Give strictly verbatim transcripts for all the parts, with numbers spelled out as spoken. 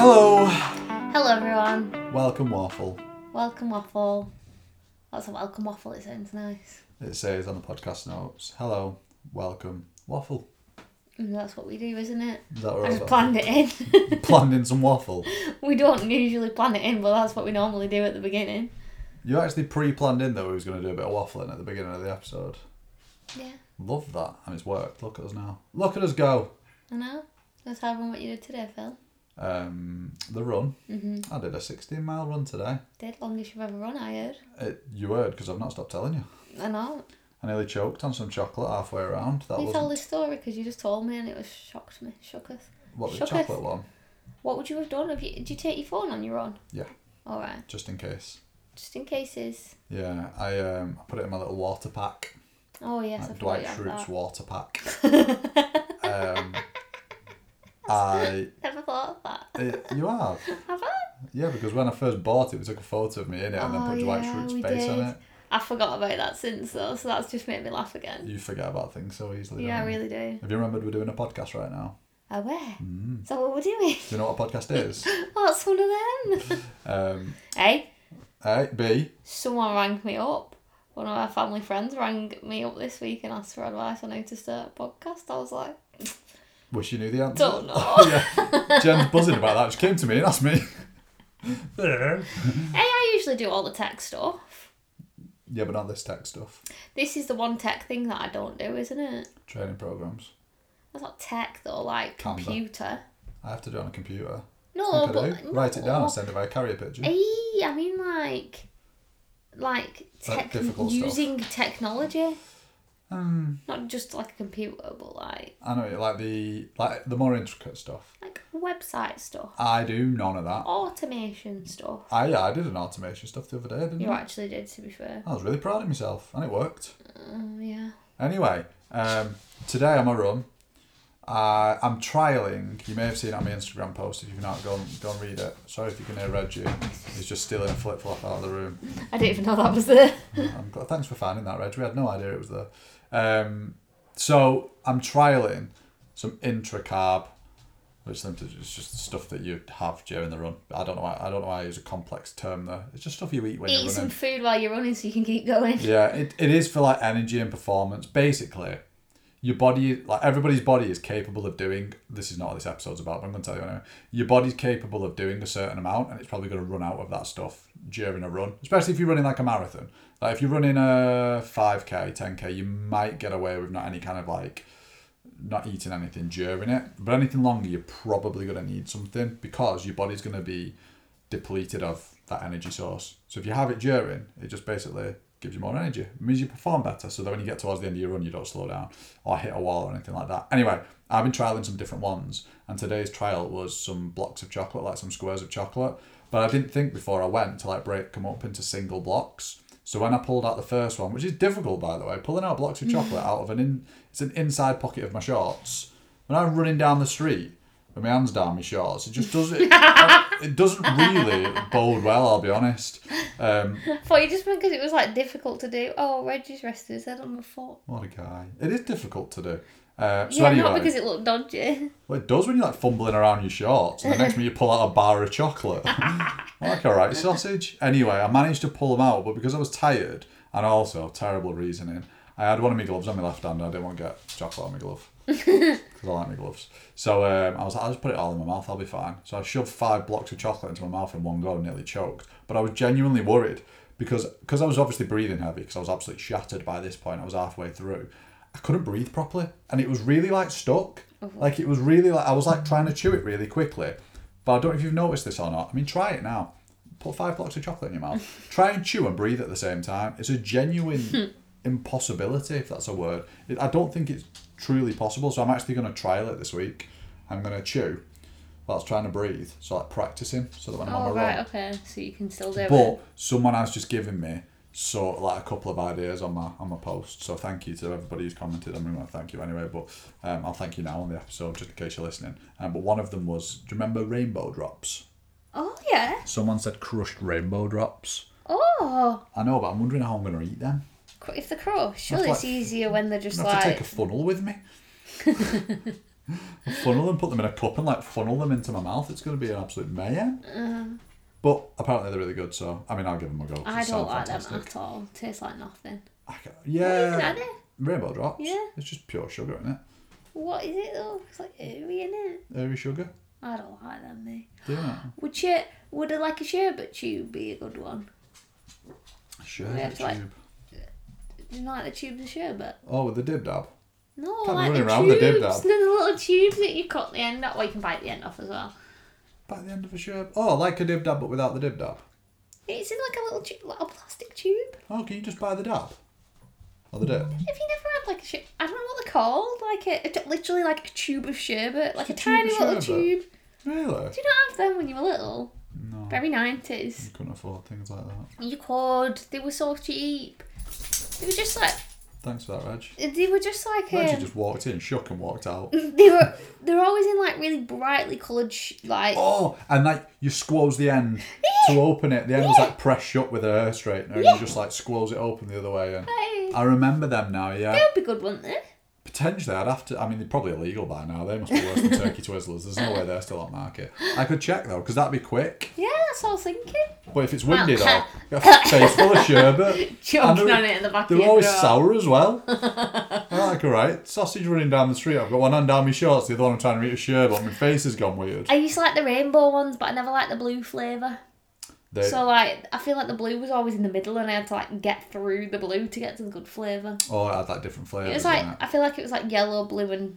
Hello! Hello everyone. Welcome waffle. Welcome waffle. That's a welcome waffle, it sounds nice. It says on the podcast notes, hello, welcome, waffle. And that's what we do, isn't it? Is that what I just planned it in. Planned in some waffle? We don't usually plan it in, but that's what we normally do at the beginning. You actually pre-planned in though we was going to do a bit of waffling at the beginning of the episode. Yeah. Love that. And it's worked. Look at us now. Look at us go. I know. Let's have on what you did today, Phil. Um, the run. Mm-hmm. I did a sixteen mile run today. Did? Longest you've ever run, I heard. It, you heard, because I've not stopped telling you. I know. I nearly choked on some chocolate halfway around. That Can you wasn't... tell this story? Because you just told me and it was shocked me. Shook us. What, Shook the chocolate us. one? What would you have done? Have you, did you take your phone on your own? Yeah. All right. Just in case. Just in cases. Yeah, I um I put it in my little water pack. Oh yes, like I Dwight Schrute's water pack. um, I never thought of that. It, you have. Have I? Yeah, because when I first bought it, we took a photo of me in it, oh, and then put Dwight yeah, Schrute's face did. on it. I forgot about that since though, so that's just made me laugh again. You forget about things so easily. Yeah, don't you? I really do. Have you remembered we're doing a podcast right now? Oh, where? Mm. Is that what we're doing? Do you know what a podcast is? Oh, it's one of them. um. Hey. Uh, B. Someone rang me up. One of my family friends rang me up this week and asked for advice on how to start a podcast. I was like... Wish you knew the answer. Don't know. Oh, yeah. Jen's buzzing about that. She came to me and asked me. Hey, I usually do all the tech stuff. Yeah, but not this tech stuff. This is the one tech thing that I don't do, isn't it? Training programs. That's not tech though, like Canva. Computer. I have to do it on a computer. No, but... No. Write it down and send it by a carrier pigeon. Hey, I mean like... Like, tech, using stuff. Technology. Um, Not just like a computer, but like... I know, like the like the more intricate stuff. Like website stuff. I do none of that. Automation stuff. I, yeah, I did an automation stuff the other day, didn't you I? You actually did, to be fair. I was really proud of myself, and it worked. Um, yeah. Anyway, um, today on my run, uh, I'm trialling... You may have seen it on my Instagram post. If you've not, go and, go and read it. Sorry if you can hear Reggie. He's just stealing a flip-flop out of the room. I didn't even know that was there. I'm glad. Thanks for finding that, Reggie. I had no idea it was there. Um, so I'm trialling some intra-carb, which is just stuff that you have during the run. I don't know why, I don't know why I use a complex term there. It's just stuff you eat when eat you're running. Eat some food while you're running so you can keep going. Yeah, it, it is for like energy and performance. Basically, your body, like everybody's body is capable of doing, this is not what this episode's about, but I'm going to tell you anyway. Your body's capable of doing a certain amount and it's probably going to run out of that stuff during a run, especially if you're running like a marathon. Like if you're running a five K, ten K, you might get away with not any kind of like, not eating anything during it. But anything longer, you're probably going to need something because your body's going to be depleted of that energy source. So if you have it during, it just basically... gives you more energy. It means you perform better so that when you get towards the end of your run, you don't slow down or hit a wall or anything like that. Anyway, I've been trialling some different ones and today's trial was some blocks of chocolate, like some squares of chocolate. But I didn't think before I went to like break them up into single blocks. So when I pulled out the first one, which is difficult by the way, pulling out blocks of chocolate out of an in, it's an inside pocket of my shorts. When I'm running down the street with my hands down my shorts, it just doesn't... It doesn't really bode well, I'll be honest. Um, I thought you just meant because it was like difficult to do. Oh, Reggie's rested his head on the foot. What a guy. It is difficult to do. Uh, so yeah, anyway, not because it looked dodgy. Well, it does when you're like fumbling around your shorts and the next minute you pull out a bar of chocolate. Like a right sausage. Anyway, I managed to pull them out, but because I was tired and also terrible reasoning, I had one of my gloves on my left hand and I didn't want to get chocolate on my glove. Because I like my gloves. So um, I was like, I'll just put it all in my mouth, I'll be fine. So I shoved five blocks of chocolate into my mouth in one go and nearly choked. But I was genuinely worried because because I was obviously breathing heavy because I was absolutely shattered by this point. I was halfway through. I couldn't breathe properly and it was really like stuck. Mm-hmm. Like it was really like, I was like trying to chew it really quickly. But I don't know if you've noticed this or not. I mean, try it now. Put five blocks of chocolate in your mouth. Try and chew and breathe at the same time. It's a genuine impossibility, if that's a word. It, I don't think it's truly possible, so I'm actually going to trial it this week. I'm going to chew whilst trying to breathe, so like practicing, so that when I'm oh, on my right, run. Okay, so you can still do but it. But someone has just given me sort of like a couple of ideas on my on my post, so thank you to everybody who's commented. I mean, well, thank you anyway, but um, I'll thank you now on the episode just in case you're listening. Um, but one of them was, do you remember rainbow drops? Oh yeah. Someone said crushed rainbow drops. Oh. I know, but I'm wondering how I'm going to eat them. If they're crushed, surely like, it's easier when they're just like... I have to take a funnel with me. Funnel them, put them in a cup and like funnel them into my mouth. It's going to be an absolute mayhem. Mm. But apparently they're really good, so I mean, I'll give them a go. I don't like fantastic. them at all. Tastes like nothing. I can, yeah. What is it? Rainbow drops. Yeah. It's just pure sugar, isn't it? What is it though? It's like airy, isn't it? Airy sugar. I don't like them, mate. Do you? Would you? Would a, like a sherbet tube be a good one? A sherbet tube. Like, do you like the tubes of sherbet? Oh, with the dib dab. No, I like the tubes. The dib dab. There's little tubes that you cut the end off. Well, you can bite the end off as well. Bite the end of a sherbet. Oh, like a dib dab, but without the dib dab. It's in like a little tube, like a plastic tube. Oh, can you just buy the dab? Or the dip? Have you never had like a sherbet? I don't know what they're called. Like a, literally like a tube of sherbet, like it's a, a tiny little tube. Really? Did you not have them when you were little? No. Very nineties. You couldn't afford things like that. You could. They were so cheap. They were just like. Thanks for that, Reg. They were just like. Reggie um, just walked in, shook, and walked out. They were. They're always in like really brightly coloured, sh- like. Oh, and like you squoze the end yeah. to open it. The end yeah. was like pressed shut with a hair straightener, yeah. and you just like squoze it open the other way. And hey. I remember them now. Yeah. They would be good, wouldn't they? Potentially, I'd have to. I mean, they're probably illegal by now. They must be worse than turkey twizzlers. There's no way they're still on market. I could check though, because that'd be quick. Yeah, that's all I was thinking. But if it's windy though, you've got a face full of sherbet. Choking on it in the back of your throat. They're always sour as well. I like, all right, sausage running down the street. I've got one hand down my shorts, the other one I'm trying to eat a sherbet. My face has gone weird. I used to like the rainbow ones, but I never liked the blue flavour. They, so like I feel like the blue was always in the middle and I had to like get through the blue to get to the good flavour. Oh, it had like different flavours. It was like it? I feel like it was like yellow, blue and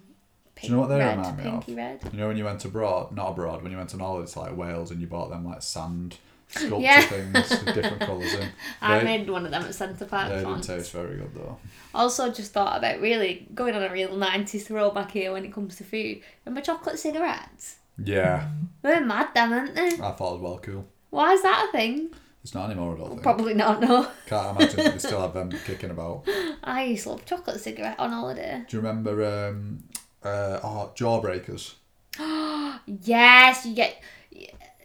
pink. Do you know what they red, remind me pinky of? Red. You know when you went abroad not abroad, when you went on holiday to like Wales and you bought them like sand sculpture yeah. things with different colours in. They, I made one of them at Centre Park. They didn't taste very good though. Also just thought about really going on a real nineties throwback here when it comes to food. Remember chocolate cigarettes? Yeah. They're mad them, aren't they? I thought it was well cool. Why is that a thing? It's not anymore, I don't think. Probably not, no. Can't imagine that they still have them kicking about. I used to love chocolate cigarette on holiday. Do you remember um, uh, oh, Jawbreakers? Yes, you get...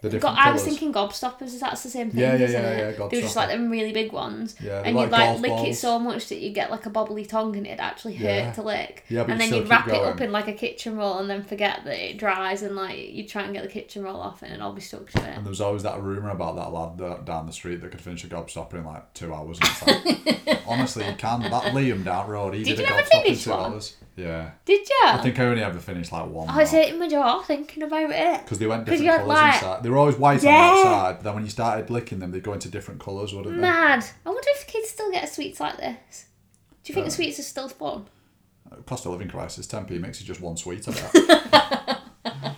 The different Go- I was thinking gobstoppers, is that's the same thing, yeah, yeah, isn't yeah, yeah, it? Yeah, they were just like them really big ones. Yeah, and like you'd like lick balls. It so much that you'd get like a bobbly tongue and it'd actually hurt yeah. to lick. Yeah, but and then you'd wrap going. it up in like a kitchen roll and then forget that it dries and like you'd try and get the kitchen roll off and it'd all be stuck to it. And there was always that rumour about that lad down the street that could finish a gobstopper in like two hours. And it's like, honestly, you can. That Liam down the road, he did, did a gobstopper in two one? hours. Yeah. Did you? I think I only ever finished like one. I was hitting my jaw thinking about it. Because they went different colours like, inside. They were always white yeah. on the outside, but then when you started licking them, they'd go into different colours, wouldn't they? Mad. I wonder if kids still get sweets like this. Do you think yeah. the sweets are still fun? Cost of living crisis. ten p makes it just one sweet, I bet.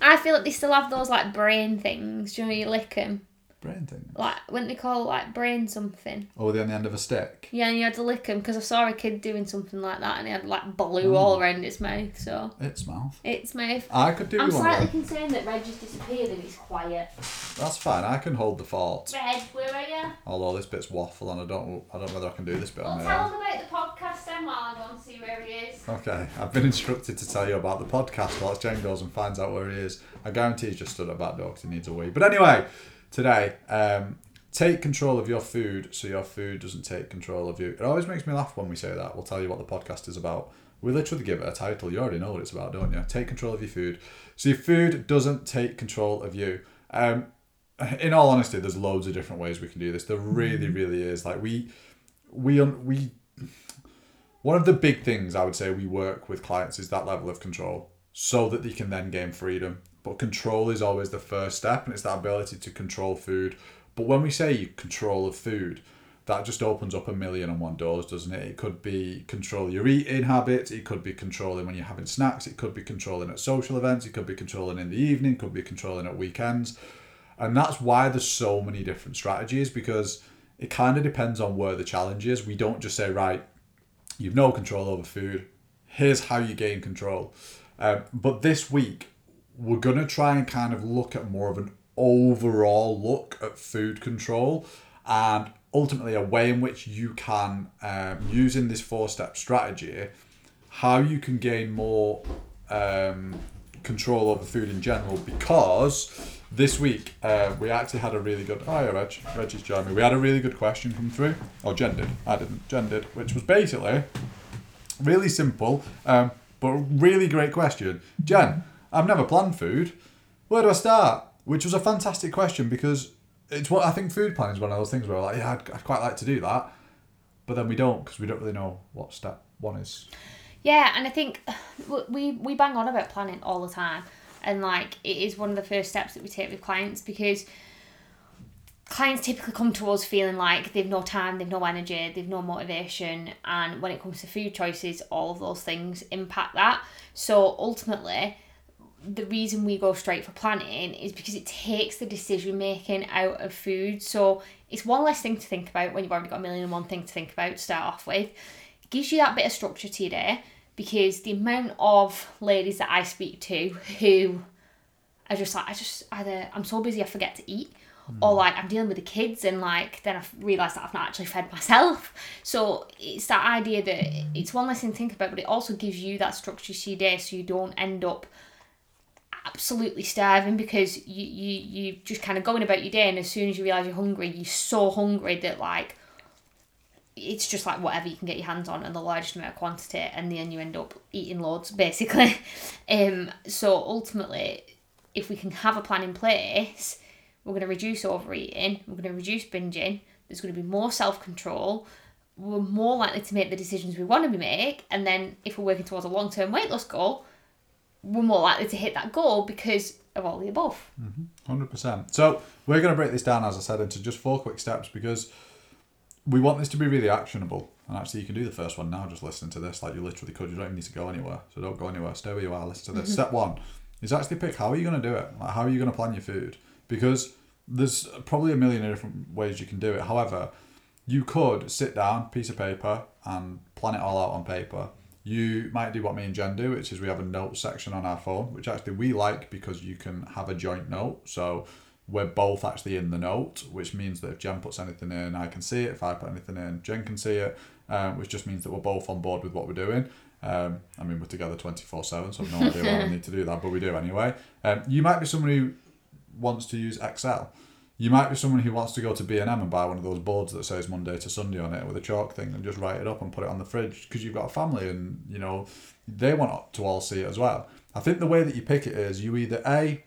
I feel like they still have those like brain things. Do you know you lick them? Brain things? Like, wouldn't they call it like brain something? Oh, they're on the end of a stick? Yeah, and you had to lick them because I saw a kid doing something like that and he had like blue mm. all around its mouth, so... Its mouth? Its mouth. I could do I'm one. I'm slightly concerned that Reg has disappeared and he's quiet. That's fine, I can hold the fort. Reg, where are you? Although this bit's waffle and I don't I don't know whether I can do this bit well, on my own. Well, tell him about the podcast then while I go and see where he is. Okay, I've been instructed to tell you about the podcast whilst Jen goes and finds out where he is. I guarantee he's just stood at the back door because he needs a wee. But anyway... Today, um, take control of your food so your food doesn't take control of you. It always makes me laugh when we say that. We'll tell you what the podcast is about. We literally give it a title. You already know what it's about, don't you? Take control of your food so your food doesn't take control of you. Um, in all honesty, there's loads of different ways we can do this. There really, really is. Like we, we, we. One of the big things I would say we work with clients is that level of control so that they can then gain freedom. But control is always the first step, and it's that ability to control food. But when we say control of food, that just opens up a million and one doors, doesn't it? It could be control your eating habits. It could be controlling when you're having snacks. It could be controlling at social events. It could be controlling in the evening. It could be controlling at weekends. And that's why there's so many different strategies, because it kind of depends on where the challenge is. We don't just say, right, you've no control over food. Here's how you gain control. Um, but this week, we're going to try and kind of look at more of an overall look at food control and ultimately a way in which you can, um, using this four-step strategy, how you can gain more um, control over food in general, because this week uh, we actually had a really good... Oh, yeah, Reg. Reggie's joined me. We had a really good question come through. Oh, Jen did. I didn't. Jen did, which was basically really simple. Um, But really great question. Jen, I've never planned food. Where do I start? Which was a fantastic question, because it's what I think food planning is one of those things where we're like, yeah, I'd, I'd quite like to do that. But then we don't, because we don't really know what step one is. Yeah, and I think we we bang on about planning all the time. And like, it is one of the first steps that we take with clients, because clients typically come to us feeling like they've no time, they've no energy, they've no motivation. And when it comes to food choices, all of those things impact that. So ultimately, the reason we go straight for planning is because it takes the decision making out of food. So it's one less thing to think about when you've already got a million and one thing to think about to start off with. It gives you that bit of structure to your day, because the amount of ladies that I speak to who are just like, I just either I'm so busy I forget to eat, or like I'm dealing with the kids and like then I've realised that I've not actually fed myself. So it's that idea that it's one less thing to think about, but it also gives you that structure to your day, so you don't end up absolutely starving, because you you you just kind of going about your day, and as soon as you realise you're hungry, you're so hungry that like it's just like whatever you can get your hands on and the largest amount of quantity, and then you end up eating loads basically. Um so ultimately, if we can have a plan in place, we're going to reduce overeating, we're going to reduce binging, there's going to be more self-control, we're more likely to make the decisions we want to make, and then if we're working towards a long-term weight loss goal, we're more likely to hit that goal because of all the above. Mm-hmm. one hundred percent. So we're going to break this down, as I said, into just four quick steps, because we want this to be really actionable. And actually, you can do the first one now, just listen to this like you literally could. You don't even need to go anywhere. So don't go anywhere. Stay where you are, listen to this. Mm-hmm. Step one is actually pick how are you going to do it? Like, how are you going to plan your food? Because there's probably a million different ways you can do it. However, you could sit down, piece of paper, and plan it all out on paper. You might do what me and Jen do, which is we have a note section on our phone, which actually we like because you can have a joint note. So we're both actually in the note, which means that if Jen puts anything in, I can see it. If I put anything in, Jen can see it, um, which just means that we're both on board with what we're doing. Um, I mean, we're together twenty-four seven, so I've no idea why we need to do that, but we do anyway. Um, you might be someone who wants to use Excel. You might be someone who wants to go to B and M and buy one of those boards that says Monday to Sunday on it with a chalk thing and just write it up and put it on the fridge, because you've got a family and, you know, they want to all see it as well. I think the way that you pick it is you either A,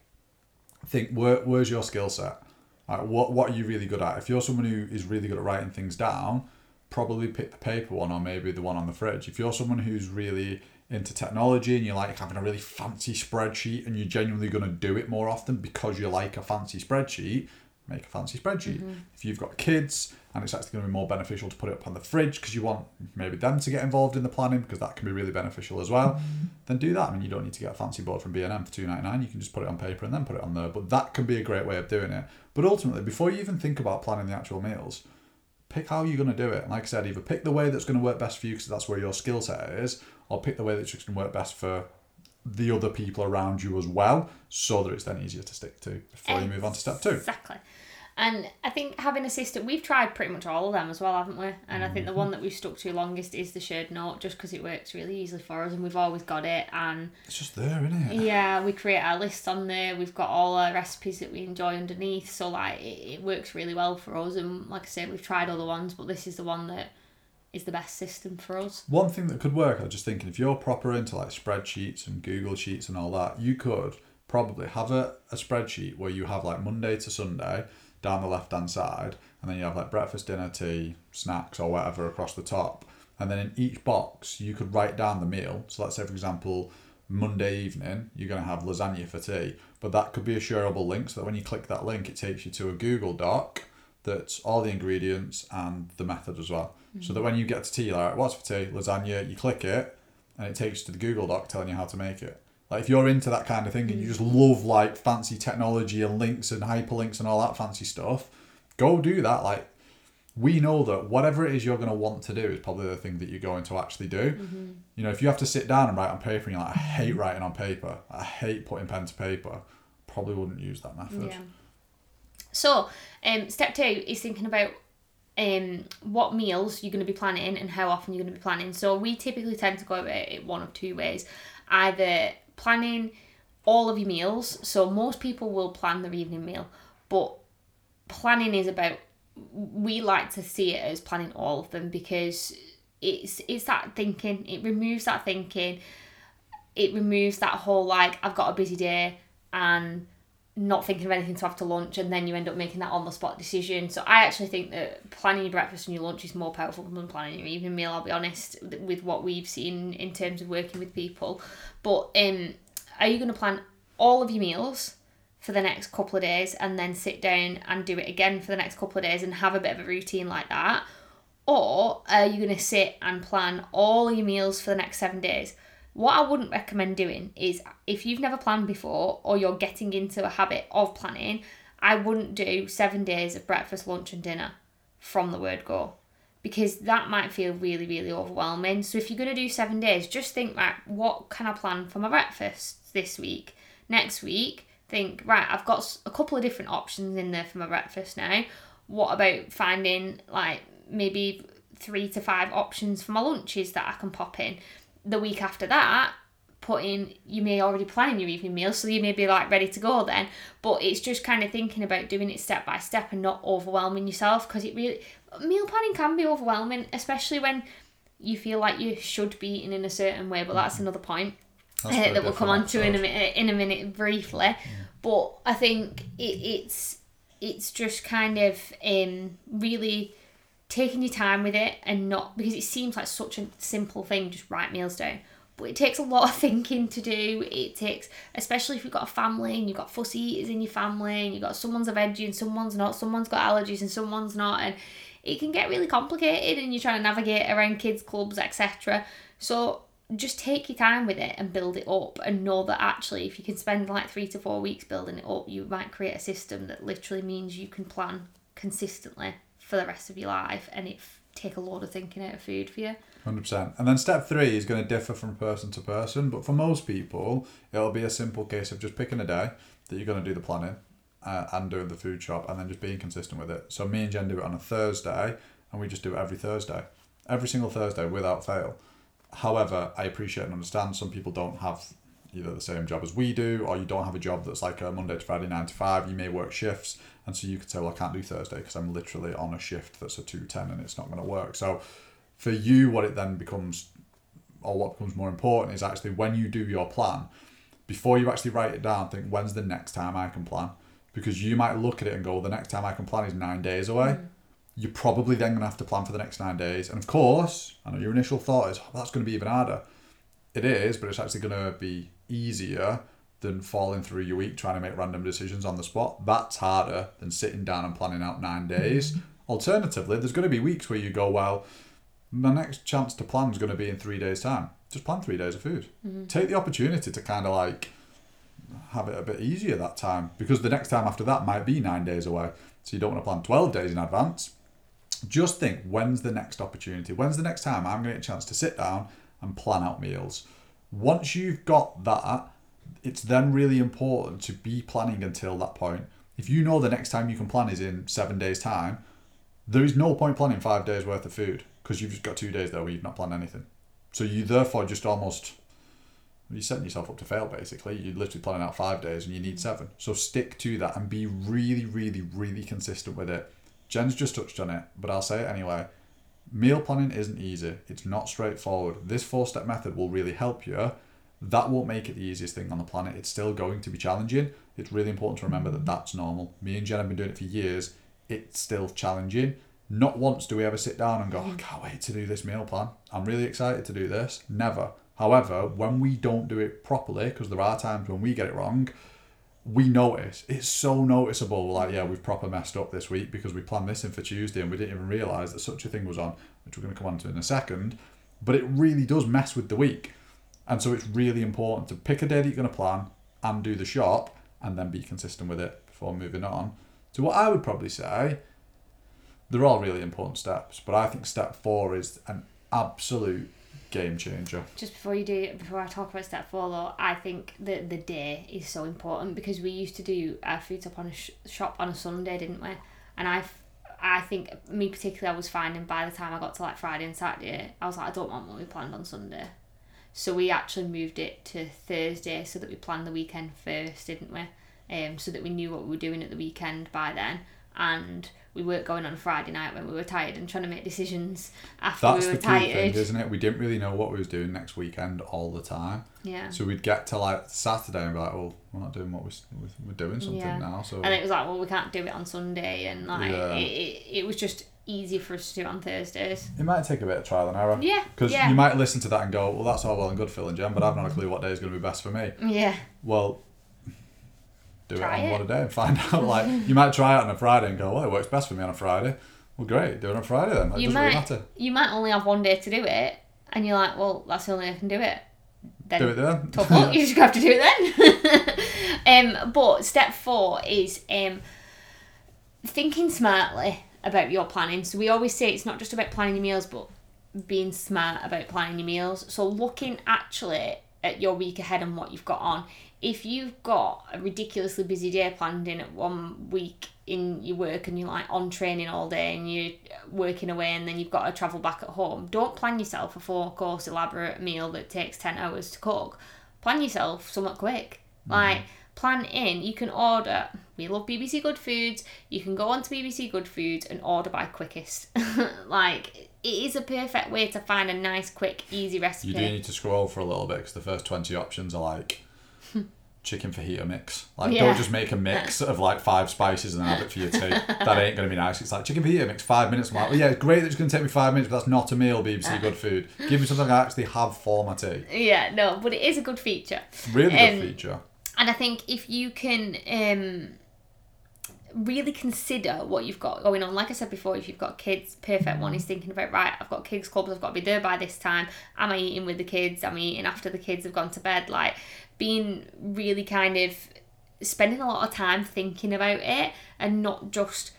think where, where's your skill set? Like, what, what are you really good at? If you're someone who is really good at writing things down, probably pick the paper one or maybe the one on the fridge. If you're someone who's really into technology and you like having a really fancy spreadsheet and you're genuinely going to do it more often because you like a fancy spreadsheet, make a fancy spreadsheet. Mm-hmm. If you've got kids and it's actually going to be more beneficial to put it up on the fridge because you want maybe them to get involved in the planning, because that can be really beneficial as well, mm-hmm. then do that. I mean, you don't need to get a fancy board from B and M for two pounds ninety-nine. You can just put it on paper and then put it on there. But that can be a great way of doing it. But ultimately, before you even think about planning the actual meals, pick how you're going to do it. And like I said, either pick the way that's going to work best for you because that's where your skill set is, or pick the way that's just going to work best for the other people around you as well, so that it's then easier to stick to before you move on to step two. Exactly. And I think having a system, we've tried pretty much all of them as well, haven't we? And mm-hmm. I think the one that we've stuck to longest is the shared note, just because it works really easily for us and we've always got it. And it's just there, isn't it? Yeah, we create our lists on there. We've got all our recipes that we enjoy underneath. So like it, it works really well for us. And like I said, we've tried other ones, but this is the one that is the best system for us. One thing that could work, I was just thinking, if you're proper into like spreadsheets and Google Sheets and all that, you could probably have a, a spreadsheet where you have like Monday to Sunday down the left-hand side, and then you have like breakfast, dinner, tea, snacks or whatever across the top. And then in each box, you could write down the meal. So let's say, for example, Monday evening, you're going to have lasagna for tea, but that could be a shareable link so that when you click that link, it takes you to a Google Doc that's all the ingredients and the method as well. Mm-hmm. So that when you get to tea, you're like, what's for tea? Lasagna, you click it, and it takes you to the Google Doc telling you how to make it. Like, if you're into that kind of thing and you just love, like, fancy technology and links and hyperlinks and all that fancy stuff, go do that. Like, we know that whatever it is you're going to want to do is probably the thing that you're going to actually do. Mm-hmm. You know, if you have to sit down and write on paper and you're like, I hate writing on paper, I hate putting pen to paper, probably wouldn't use that method. Yeah. So, um, step two is thinking about um, what meals you're going to be planning and how often you're going to be planning. So we typically tend to go about it one of two ways. Either planning all of your meals. So most people will plan their evening meal, but planning is about, we like to see it as planning all of them because it's it's that thinking. It removes that thinking. it removes that whole, like, I've got a busy day and not thinking of anything to have to lunch, and then you end up making that on-the-spot decision. So I actually think that planning your breakfast and your lunch is more powerful than planning your evening meal, I'll be honest, with what we've seen in terms of working with people. But um, are you going to plan all of your meals for the next couple of days and then sit down and do it again for the next couple of days and have a bit of a routine like that? Or are you going to sit and plan all your meals for the next seven days? What I wouldn't recommend doing is, if you've never planned before or you're getting into a habit of planning, I wouldn't do seven days of breakfast, lunch and dinner from the word go, because that might feel really, really overwhelming. So if you're going to do seven days, just think, right, what can I plan for my breakfast this week? Next week, think, right, I've got a couple of different options in there for my breakfast now. What about finding like maybe three to five options for my lunches that I can pop in? The week after that, put in, you may already plan your evening meal, so you may be like ready to go then. But it's just kind of thinking about doing it step by step and not overwhelming yourself, because it really, meal planning can be overwhelming, especially when you feel like you should be eating in a certain way. But that's another point. That's uh, that we'll come on to in a minute, in a minute briefly. Yeah. But I think it, it's it's just kind of um, really taking your time with it, and not, because it seems like such a simple thing, just write meals down. But it takes a lot of thinking to do. It takes, especially if you've got a family and you've got fussy eaters in your family, and you've got someone's a veggie and someone's not, someone's got allergies and someone's not, and it can get really complicated. And you're trying to navigate around kids clubs, et cetera. So just take your time with it and build it up, and know that actually if you can spend like three to four weeks building it up, you might create a system that literally means you can plan consistently for the rest of your life, and it f- take a load of thinking out of food for you. one hundred percent. And then step three is going to differ from person to person, but for most people it'll be a simple case of just picking a day that you're going to do the planning uh, and doing the food shop, and then just being consistent with it. So me and Jen do it on a Thursday, and we just do it every Thursday, every single Thursday without fail. However, I appreciate and understand some people don't have either the same job as we do, or you don't have a job that's like a Monday to Friday nine to five. You may work shifts, and so you could say, well, I can't do Thursday because I'm literally on a shift that's a two ten and it's not going to work. So for you, what it then becomes, or what becomes more important, is actually when you do your plan, before you actually write it down, think, when's the next time I can plan? Because you might look at it and go, well, the next time I can plan is nine days away. Mm. You're probably then going to have to plan for the next nine days. And of course, I know your initial thought is, oh, that's going to be even harder. It is, but it's actually going to be easier than falling through your week trying to make random decisions on the spot. That's harder than sitting down and planning out nine days. Alternatively, there's going to be weeks where you go, well, my next chance to plan is going to be in three days' time. Just plan three days of food. Mm-hmm. Take the opportunity to kind of like have it a bit easier that time, because the next time after that might be nine days away. So you don't want to plan twelve days in advance. Just think, when's the next opportunity? When's the next time I'm going to get a chance to sit down and plan out meals? Once you've got that, it's then really important to be planning until that point. If you know the next time you can plan is in seven days' time, there is no point planning five days' worth of food, because you've just got two days there where you've not planned anything. So you therefore just almost, you're setting yourself up to fail, basically. You're literally planning out five days and you need seven. So stick to that and be really, really, really consistent with it. Jen's just touched on it, but I'll say it anyway. Meal planning isn't easy. It's not straightforward. This four-step method will really help you. That won't make it the easiest thing on the planet. It's still going to be challenging. It's really important to remember that that's normal. Me and Jen have been doing it for years. It's still challenging. Not once do we ever sit down and go, I can't wait to do this meal plan. I'm really excited to do this. Never. However, when we don't do it properly, because there are times when we get it wrong, we notice. It's so noticeable. Like, yeah, we've proper messed up this week because we planned this in for Tuesday and we didn't even realise that such a thing was on, which we're going to come on to in a second. But it really does mess with the week. And so it's really important to pick a day that you're going to plan and do the shop, and then be consistent with it before moving on. So what I would probably say, they're all really important steps, but I think step four is an absolute game changer. Just before you do, before I talk about step four though, I think that the day is so important, because we used to do our food shop on a sh- shop on a Sunday, didn't we? And I, I think me particularly, I was finding by the time I got to like Friday and Saturday, I was like, I don't want what we planned on Sunday. So we actually moved it to Thursday, so that we planned the weekend first, didn't we? Um, so that we knew what we were doing at the weekend by then. and we weren't going on Friday night when we were tired and trying to make decisions after That's we were tired. That's the key thing, isn't it? We didn't really know what we was doing next weekend all the time. Yeah. So we'd get to like Saturday and be like, well, we're not doing what we're, we're doing something yeah. now. So and it was like, well, we can't do it on Sunday, and like yeah. it, it, it was just easy for us to do it on Thursdays. It might take a bit of trial and error. Yeah. Because yeah. you might listen to that and go, well, that's all well and good, Phil and Jen, but I've not a clue what day is going to be best for me. Yeah. Well, do try it on it. What a day and find out. Like, you might try it on a Friday and go, well, it works best for me on a Friday. Well, great, do it on a Friday then. Like, you it doesn't might, really matter. You might only have one day to do it, and you're like, well, that's the only way I can do it. Then do it then. Tough luck, you just have to do it then. um, but step four is um, thinking smartly about your planning. So we always say it's not just about planning your meals, but being smart about planning your meals. So looking actually at your week ahead and what you've got on. If you've got a ridiculously busy day planned in at one week in your work and you're like on training all day and you're working away and then you've got to travel back at home, don't plan yourself a four-course elaborate meal that takes ten hours to cook. Plan yourself somewhat quick. Mm-hmm. Like, plan in. You can order. We love B B C Good Foods. You can go on to B B C Good Foods and order by quickest. Like, it is a perfect way to find a nice, quick, easy recipe. You do need to scroll for a little bit because the first twenty options are like... chicken fajita mix. Like, yeah. don't just make a mix of like five spices and have it for your tea. That ain't going to be nice. It's like, chicken fajita mix, five minutes. I'm like, well, yeah, it's great that it's going to take me five minutes, but that's not a meal, B B C Good Food. Give me something I actually have for my tea. Yeah, no, but it is a good feature. Really um, good feature. And I think if you can um, really consider what you've got going on, like I said before, if you've got kids, perfect one is thinking about, right, I've got kids clubs, I've got to be there by this time. Am I eating with the kids? Am I eating after the kids have gone to bed? Like, being really kind of spending a lot of time thinking about it and not just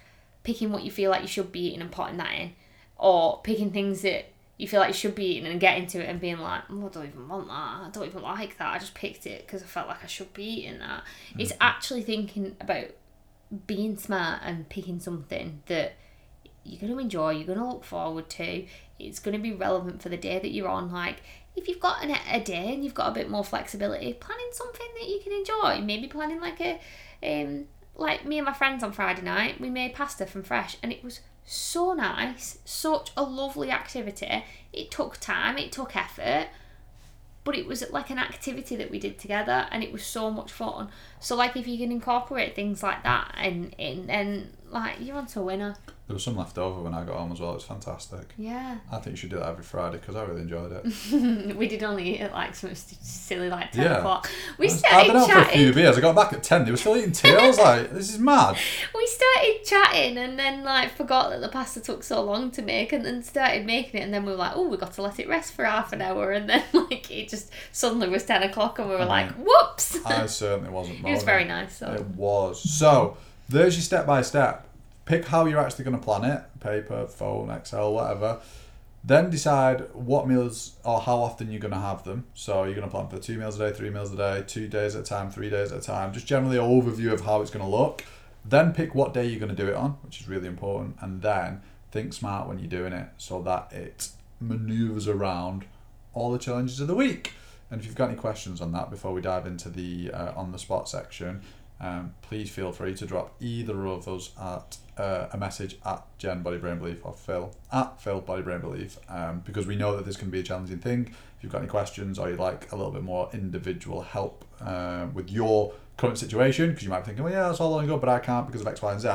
picking what you feel like you should be eating and potting that in, or picking things that you feel like you should be eating and getting to it and being like, oh, I don't even want that, I don't even like that, I just picked it because I felt like I should be eating that. Mm-hmm. It's actually thinking about being smart and picking something that you're going to enjoy, you're going to look forward to, it's going to be relevant for the day that you're on. Like, if you've got an, a day and you've got a bit more flexibility, planning something that you can enjoy. Maybe planning like a, um, like me and my friends on Friday night, we made pasta from fresh and it was so nice, such a lovely activity. It took time, it took effort, but it was like an activity that we did together and it was so much fun. So like, if you can incorporate things like that and and, and like, you're onto a winner. There was some left over when I got home as well. It was fantastic. Yeah. I think you should do that every Friday because I really enjoyed it. We did only eat at like some silly like ten yeah. o'clock. We started I've been out chatting. For a few beers. I got back at ten. They were still eating tails. Like, this is mad. We started chatting and then like forgot that the pasta took so long to make and then started making it and then we were like, oh, we got to let it rest for half an hour and then like it just suddenly was ten o'clock and we were I like, mean, whoops. I certainly wasn't. It was very nice. So. It was. So there's your step by step. Pick how you're actually going to plan it, paper, phone, Excel, whatever. Then decide what meals or how often you're going to have them. So you're going to plan for two meals a day, three meals a day, two days at a time, three days at a time. Just generally an overview of how it's going to look. Then pick what day you're going to do it on, which is really important. And then think smart when you're doing it so that it manoeuvres around all the challenges of the week. And if you've got any questions on that before we dive into the uh, on-the-spot section, um, please feel free to drop either of us at Uh, a message at Jen Body Brain Belief or Phil at Phil Body Brain Belief, um, because we know that this can be a challenging thing. If you've got any questions or you'd like a little bit more individual help uh, with your current situation, because you might be thinking, well, yeah, that's all well and good, but I can't because of X, Y, and Z,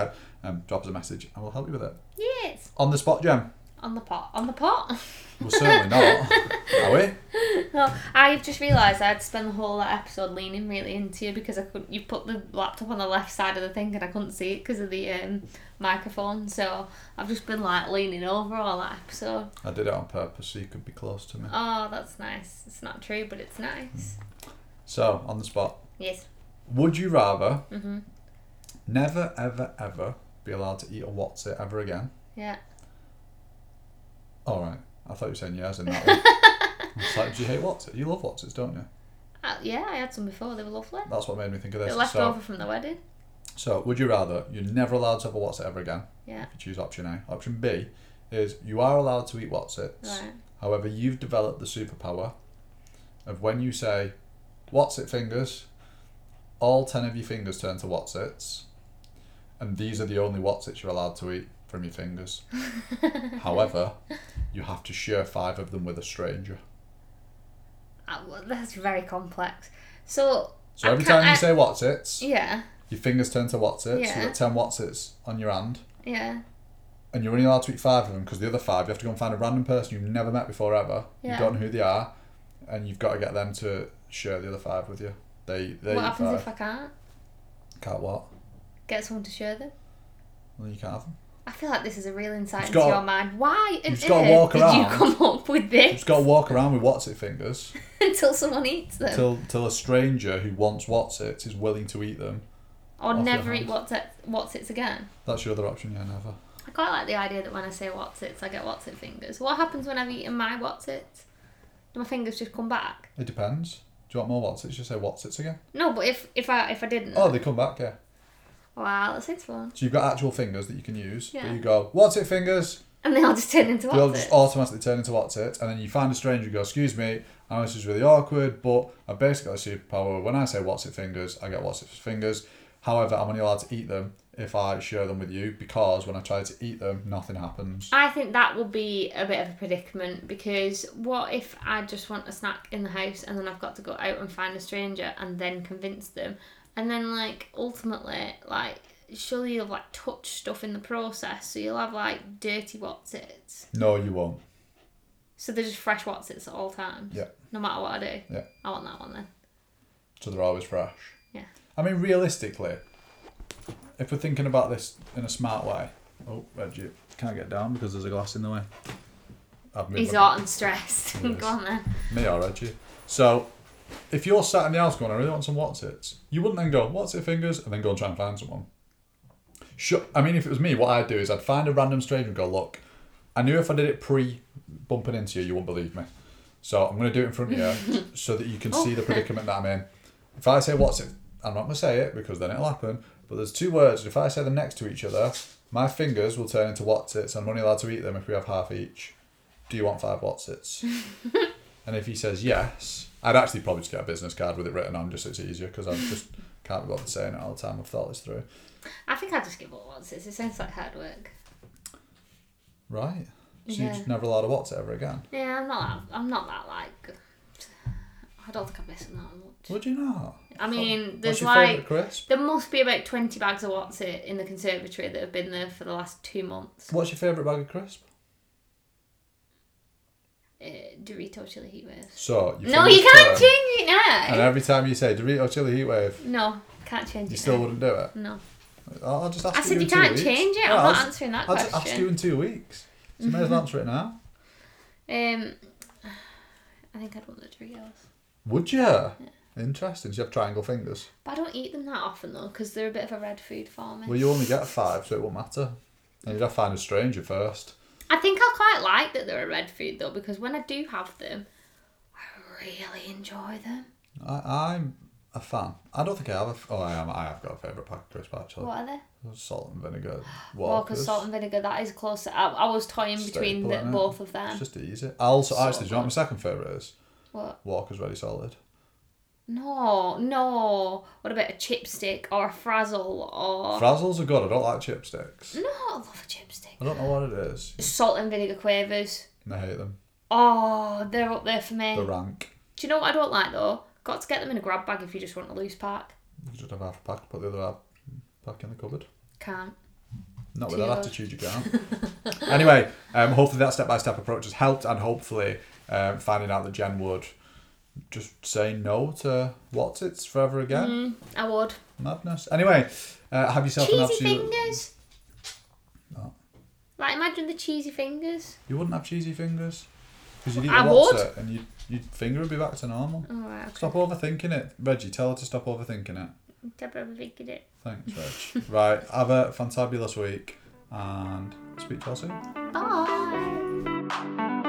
um, drop us a message and we'll help you with it. Yes. On the spot, Jen. On the pot. On the pot? Well, certainly not. Are we? No, I've just realised I'd spend the whole episode leaning really into you because I couldn't. You put the laptop on the left side of the thing and I couldn't see it because of the um, microphone. So I've just been like leaning over all that episode. I did it on purpose so you could be close to me. Oh, that's nice. It's not true, but it's nice. Mm. So, on the spot. Yes. Would you rather mm-hmm. never, ever, ever be allowed to eat a Wotsit ever again? Yeah. All right. I thought you were saying yes in that one. I was like, do you hate Wotsits? You love Wotsits, don't you? Uh, yeah, I had some before. They were lovely. That's what made me think of this. They left so, over from the wedding. So, would you rather you're never allowed to have a Wotsit ever again? Yeah. If you choose option A. Option B is you are allowed to eat Wotsits. Right. However, you've developed the superpower of when you say Wotsit fingers, all ten of your fingers turn to Wotsits. and these are the only Wotsits you're allowed to eat from your fingers. However, you have to share five of them with a stranger. Oh, well, that's very complex. So, so every time I... you say Wotsits, yeah, your fingers turn to Wotsits. Yeah. So you've got ten Wotsits on your hand. Yeah. And you're only allowed to eat five of them, because the other five, you have to go and find a random person you've never met before ever. Yeah. You don't know who they are, and you've got to get them to share the other five with you. They, they what happens five. if I can't? Can't what? Get someone to share them. Well, you can't have them. I feel like this is a real insight into your mind. Why on earth did you come up with this? You've got to walk around with Wotsit fingers. Until someone eats them. Until until a stranger who wants Wotsits is willing to eat them. Or never eat Wotsits again. That's your other option, yeah, never. I quite like the idea that when I say Wotsits, I get Wotsit fingers. What happens when I've eaten my Wotsits? Do my fingers just come back? It depends. Do you want more Wotsits? Just say Wotsits again. No, but if, if I if I didn't... Oh, they come back, yeah. Wow, that seems fun. So you've got actual fingers that you can use. Yeah. But you go, Wotsit fingers? And they all just turn into Wotsits. They all just automatically turn into Wotsits. And then you find a stranger and go, excuse me, I know this is really awkward, but I basically got a superpower. When I say Wotsit fingers, I get Wotsit fingers. However, I'm only allowed to eat them if I share them with you, because when I try to eat them, nothing happens. I think that will be a bit of a predicament, because what if I just want a snack in the house and then I've got to go out and find a stranger and then convince them? And then, like, ultimately, like, surely you'll, like, touch stuff in the process, so you'll have, like, dirty Wotsits. No, you won't. So they're just fresh Wotsits at all times? Yeah. No matter what I do? Yeah. I want that one then. So they're always fresh? Yeah. I mean, realistically, if we're thinking about this in a smart way... Oh, Reggie, can't get down because there's a glass in the way. He's hot and stressed. Go on then. Me or Reggie. So, if you're sat in the house going, I really want some Wotsits, you wouldn't then go, Wotsit fingers, and then go and try and find someone. Sure. I mean, if it was me, what I'd do is I'd find a random stranger and go, look, I knew if I did it pre-bumping into you, you wouldn't believe me. So, I'm going to do it in front of you so that you can oh. see the predicament that I'm in. If I say Wotsit... I'm not going to say it because then it'll happen, but there's two words, if I say them next to each other, my fingers will turn into Wotsits, and I'm only allowed to eat them if we have half each. Do you want five Wotsits? And if he says yes, I'd actually probably just get a business card with it written on, just so it's easier, because I just can't be bothered saying it all the time. I've thought this through. I think I'd just give up Wotsits. It sounds like hard work. Right. So yeah. You're just never allowed a Wotsit ever again? Yeah, I'm not that, I'm not that like... I don't think I'm missing that much. Would you not? I mean, there's like... There must be about twenty bags of Wotsit in the conservatory that have been there for the last two months. What's your favourite bag of crisp? Uh, Dorito Chili Heatwave. So, No, you can't change it now! And every time you say Dorito Chili Heatwave... No, can't change it. You still wouldn't do it? No. I'll just ask you I said you can't change it. I'm not answering that question. I'll just ask you in two weeks. So you may as well answer it now. Um, I think I'd want the Doritos. Would you? Yeah. Interesting. So you have triangle fingers. But I don't eat them that often though, because they're a bit of a red food for me. Well, you only get five, so it won't matter. And you'd have to find a stranger first. I think I quite like that they're a red food though, because when I do have them, I really enjoy them. I, I'm a fan. I don't think I have a... F- oh, I am. I have got a favourite pack of crisps actually. What are they? Salt and vinegar. Walker's. Walker's salt and vinegar. That is close. I, I was toying Staple, between the, both of them. It's just easy. I also so actually, do you know what my second favourite is? What? Walker's Ready Solid. No, no. What about a chipstick or a frazzle or... Frazzles are good. I don't like chipsticks. No, I love a chipstick. I don't know what it is. Salt and vinegar quavers. I hate them. Oh, they're up there for me. They're rank. Do you know what I don't like though? Got to get them in a grab bag if you just want a loose pack. You just have half a pack, put the other half pack in the cupboard. Can't. Not with that attitude, you can't. Anyway, um, hopefully that step-by-step approach has helped, and hopefully um, finding out that Jen would just say no to Wotsits forever again. Mm, I would. Madness. Anyway, uh, have yourself cheesy an absolute... fingers. No. Like, imagine the cheesy fingers. You wouldn't have cheesy fingers. Because you'd eat I a Wotsit and you'd, your finger would be back to normal. Oh, right, okay. Stop overthinking it. Reggie, tell her to stop overthinking it. Stop overthinking it. Thanks, Reg. Right, have a fantabulous week and speak to you all soon. Bye.